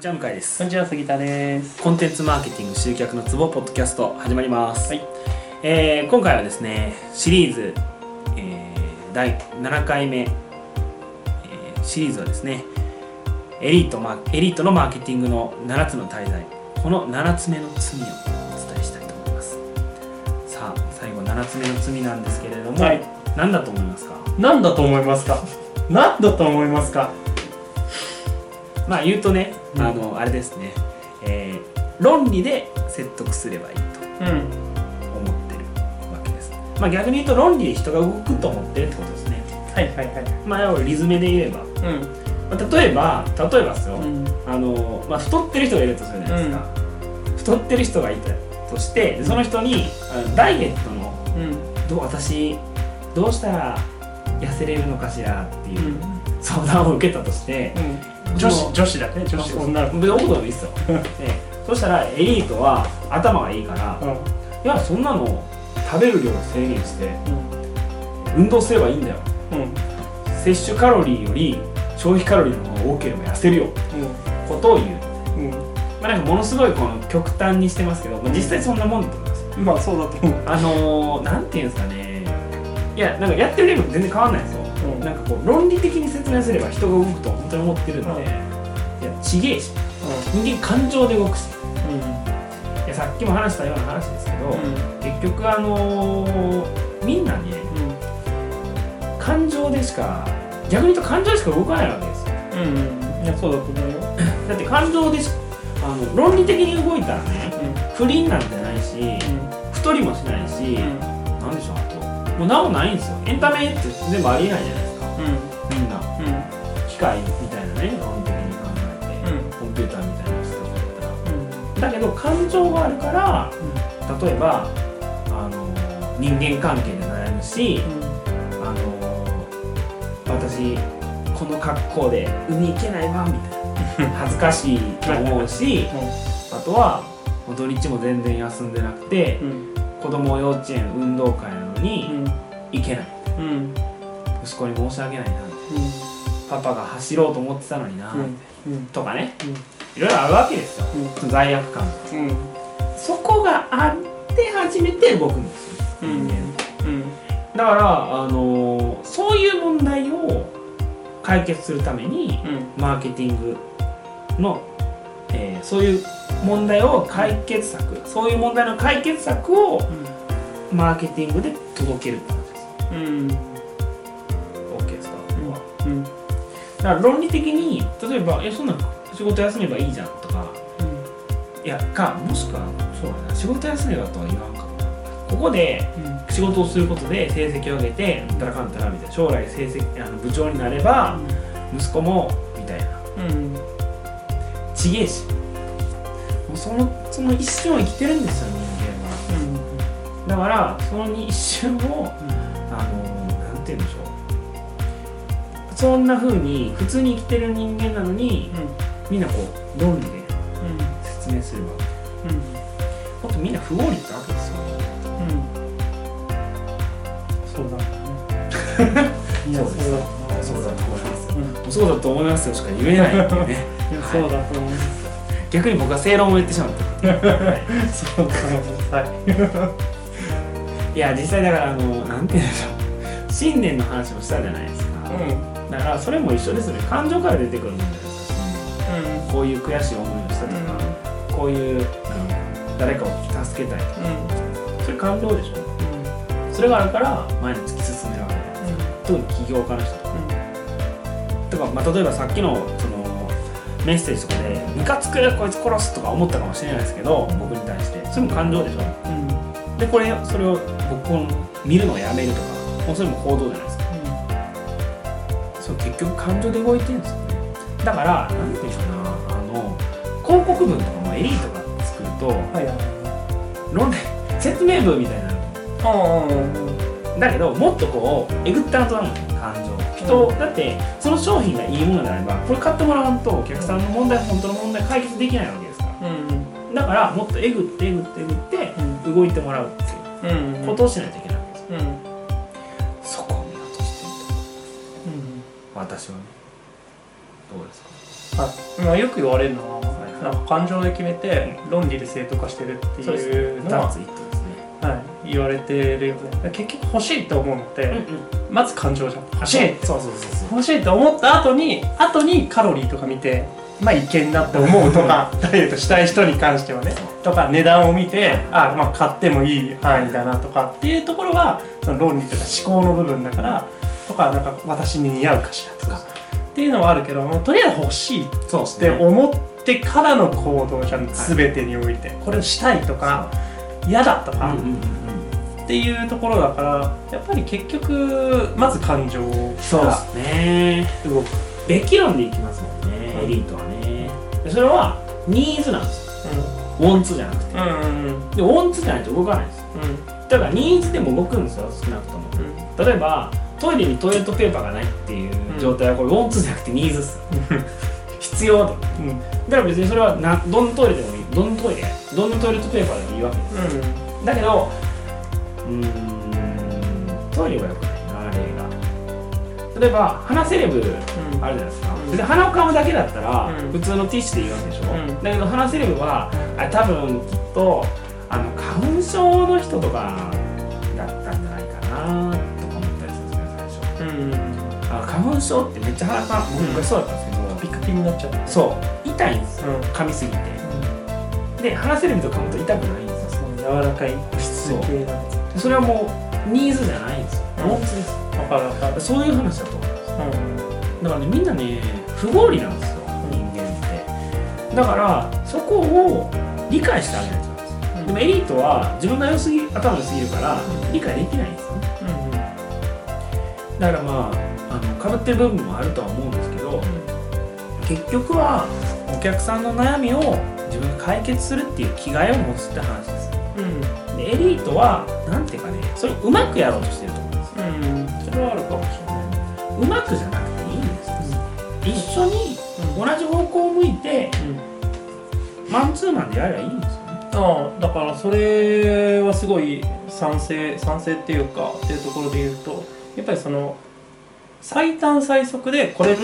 ちは、向井です。こんにちは、杉田です。コンテンツマーケティング集客のツボポッドキャスト始まります。はい、今回はですね、シリーズ、第7回目、シリーズはですね、エリートのマーケティングの7つの大罪、この7つ目の罪をお伝えしたいと思います。さあ、最後7つ目の罪なんですけれども、はい、何だと思いますかまあ言うとね、あれですね、論理で説得すればいいと思ってるわけです。まあ逆に言うと、論理で人が動くと思ってるってことですね。はいはいはい。まあ理詰めで言えば、例えばですよ、太ってる人がいるとするじゃないですか。太ってる人がいたとして、その人にダイエットの、私どうしたら痩せれるのかしらっていう相談を受けたとして、女子だね、女子、女の子で男でもいいっすよそしたらエリートは頭がいいから、いやそんなの食べる量を制限して、運動すればいいんだよ、摂取カロリーより消費カロリーの方が多ければ痩せるよ、ことを言う、まあなんかものすごいこの極端にしてますけど、実際そんなもんだと思います。まあそうだと思う。なんていうんですかね、いやなんかやってるレベル全然変わんないんですよ。なんかこう論理的に説明すれば人が動くと本当に思ってるので、いやちげえし、人間感情で動くし、いやさっきも話したような話ですけど、結局みんなね、感情でしか、逆に言うと感情でしか動かないわけですよ。いやそうだと思うよ。だって感情でし論理的に動いたらね、不倫なんてないし、太りもしないし、なんでしょう。もうなおないんですよ。エンタメって全部ありえないじゃないですか、みんな、機械みたいなね、論理的に考えて、コンピューターみたいな人だったら、だけど感情があるから、例えば人間関係で悩むし、私この格好で海行けないわみたいな恥ずかしいと思うし、あとは土日も全然休んでなくて、子供幼稚園運動会に行けない、息子に申し訳ないな、パパが走ろうと思ってたのにな、とかね、いろいろあるわけですよ、罪悪感、そこがあって初めて動くんですよ、だから、そういう問題を解決するために、マーケティングの、そういう問題を解決策、そういう問題の解決策を、マーケティングで届けるってことです。OK ですか、だから論理的に、例えばそんな仕事休めばいいじゃんとか、いやか、もしくはそうだな、仕事休めばとは言わんかな、ここで仕事をすることで成績を上げて、だらかんだらみたいな、将来成績部長になれば、息子もみたいな、ちげえし、もうその一瞬を生きてるんですよね。だからその一瞬を、なんて言うんでしょう、そんな風に普通に生きてる人間なのに、みんなこう論理で説明すれば、もっとみんな不合理ってわけですよね。そうだねそうだと思いますよしか言えないっていうねいやそうだと思います。逆に僕は正論を言ってしまったそうだはいいや実際だからなんて言うんでしょう、信念の話もしたじゃないですか、だからそれも一緒ですね。感情から出てくるもんじゃないですか、こういう悔しい思いをしたとか、こういう誰かを助けたいとか、それ感情でしょ、それがあるから前に突き進めるわけじゃないですか、特に起業家の人とか、例えばさっきのそのメッセージとかでムカつくこいつ殺すとか思ったかもしれないですけど、僕に対してそれも感情でしょ、でそれを僕を見るのをやめるとか、もうそれも行動じゃないですか、そう結局感情で動いてるんですよね。だから何て言うかな、広告文とかもエリートが作ると、論理説明文みたいなのだけど、もっとこうえぐった後なのね、感情人、だってその商品がいいものであればこれ買ってもらわんとお客さんの問題、本当の問題解決できないわけですから、だからもっとえぐって動いてもらうっていうことをしないといけないわけです、そこを見落としてると思います、私はね。どうですか？まあ、よく言われるのは、なんか感情で決めて論理で正当化してるっていうのは、はい、言われてるよね。結局欲しいと思うのって、うんうん、まず感情じゃん。欲しいって欲しいと思った後にカロリーとか見て、まあいけんなって思うとかダイエットしたい人に関してはねとか値段を見て、あ、まあ買ってもいい範囲だなとかっていうところはその論理とか思考の部分だからとか、なんか私に似合うかしらとかっていうのはあるけど、もうとりあえず欲しいって思ってからの行動じゃん、全てにおいて。これをしたいとか嫌だとかっていうところだから、やっぱり結局まず感情が動くべき論でいきますもんね、エリートはね。それはニーズなんですよ、ウォンツじゃなくて、でウォンツじゃないと動かないんですよ、だからニーズでも動くんですよ、少なくとも、例えばトイレにトイレットペーパーがないっていう状態はこれウォンツじゃなくてニーズっす、必要だ、だから別にそれはどのトイレでもいい、どのトイレットペーパーでもいいわけです、だけどトイレは良くないな、あれが。例えば鼻セレブあるじゃないですか、別に鼻をかむだけだったら普通のティッシュでいいわけでしょ、だけど鼻セレブはあれ多分きっと花粉症の人とかだったんじゃないかなとか思ったりするんですね、最初、花粉症ってめっちゃ鼻かむ、僕そうだったんですけど、ピカピになっちゃってそう痛いんですよ、噛みすぎて、で鼻セレブとかむと痛くないんですよ、柔らかい質系なんですよ。それはもうニーズじゃないんですよ、本当です。そういう話だと思います、だからね、みんなね、不合理なんですよ、人間って。だから、そこを理解してあげないとです、でもエリートは自分が頭良すぎるから理解できないんですよね、だからまあ、かぶってる部分もあるとは思うんですけど、結局はお客さんの悩みを自分が解決するっていう気概を持つって話です、でエリートは、なんていうかね、それをうまくやろうとしてると思うんですよ、それはあるかもしれない。うまくじゃなくていいんですよ、一緒に同じ方向を向いて、マンツーマンでやればいいんですよね。だからそれはすごい賛成っていうかっていうところで言うと、やっぱりその最短最速でこれっ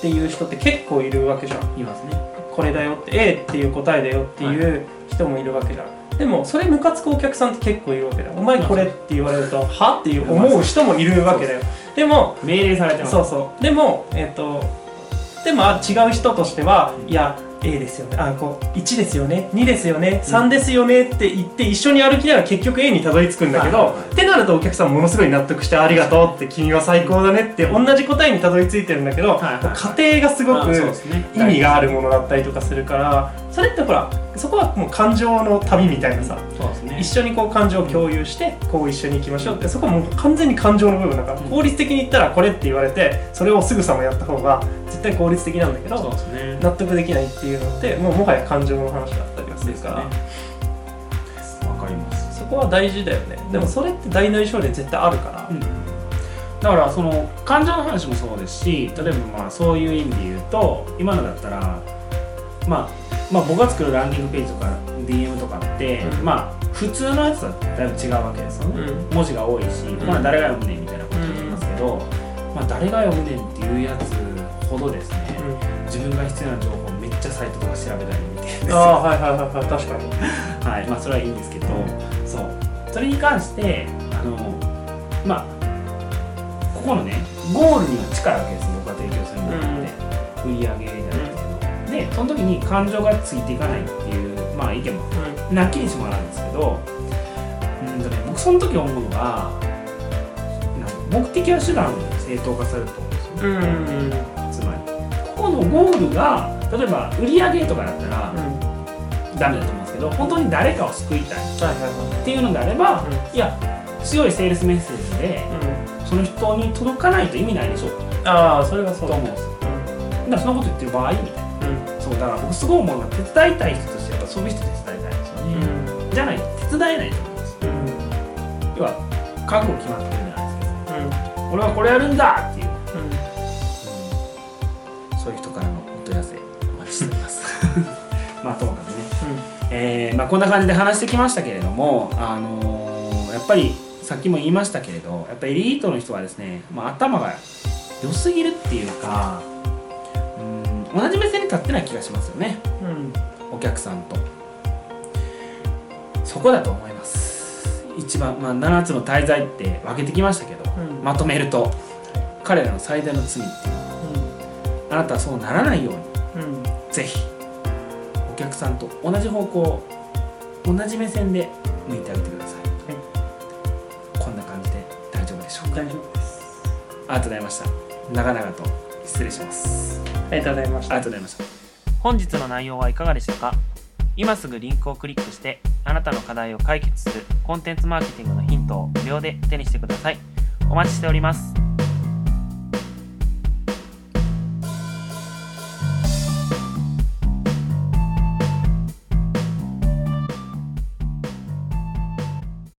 ていう人って結構いるわけじゃん。いますね。これだよって A っていう答えだよっていう人もいるわけじゃん。でもそれムカつくお客さんって結構いるわけだ。お前これって言われるとはっていう思う人もいるわけだよ。でも命令されてます。でも違う人としては、いや A ですよね。こう1ですよね。2ですよね。3ですよねって言って一緒に歩きながら結局 A にたどり着くんだけど、ってなるとお客さんものすごい納得して、ありがとうって、君は最高だねって同じ答えにたどり着いてるんだけど、過程がすごく意味があるものだったりとかするから、それってほら、そこはもう感情の旅みたいなさ、一緒にこう感情を共有して、こう一緒に行きましょうって、そこはもう完全に感情の部分だから、効率的に言ったらこれって言われて、それをすぐさまやった方が絶対効率的なんだけど、納得できないっていうのって、もはや感情の話だったりはするから、わかります。そこは大事だよね。でもそれって大なり小なり絶対あるから、だからその感情の話もそうですし、例えばまあそういう意味で言うと、今のだったらまあ僕が作るランディングページとか DM とかって、まあ普通のやつとはだいぶ違うわけですよね、文字が多いし、まあ誰が読むねんみたいなこと言ってますけど、まあ誰が読むねんっていうやつほどですね、自分が必要な情報をめっちゃサイトとか調べたりみたいな。確かにはい、まあそれはいいんですけど、そうそれに関してまあここのね、ゴールには近いわけです、僕が提供するものって、売り上げじゃないですか。で、その時に感情がついていかないっていう、まあ、意見もなっきりしもあるんですけど、僕その時思うのが、目的や手段を正当化されると思うんですよ、つまりここのゴールが、例えば売り上げとかだったら、ダメだと思うんですけど、本当に誰かを救いたいっていうのであれば、いや強いセールスメッセージで、その人に届かないと意味ないでしょ。それはそうだと思うんですよ、だからそのこと言ってる場合みたいな。そうだから僕すごい思うのは、手伝いたい人としてはそういう人手伝いたいですよね、じゃないと手伝えないと思います、要は覚悟決まってるんじゃないですけど、俺はこれやるんだっていう、そういう人からのお問い合わせお待ちしておりますまあともかくね、まあ、こんな感じで話してきましたけれども、やっぱりさっきも言いましたけれど、やっぱりエリートの人はですね、頭が良すぎるっていうか、同じ目線に立ってない気がしますよね、うん、お客さんと。そこだと思います。一番、7つの大罪って分けてきましたけど、うん、まとめると彼らの最大の罪っていうのは、うん、あなたはそうならないように、うん、ぜひお客さんと同じ方向、同じ目線で向いてあげてください、はい、こんな感じで大丈夫でしょうか。大丈夫です。ありがとうございました。長々と失礼します。ありがとうございました。ありがとうございました。本日の内容はいかがでしたか。今すぐリンクをクリックしてあなたの課題を解決するコンテンツマーケティングのヒントを無料で手にしてください。お待ちしております。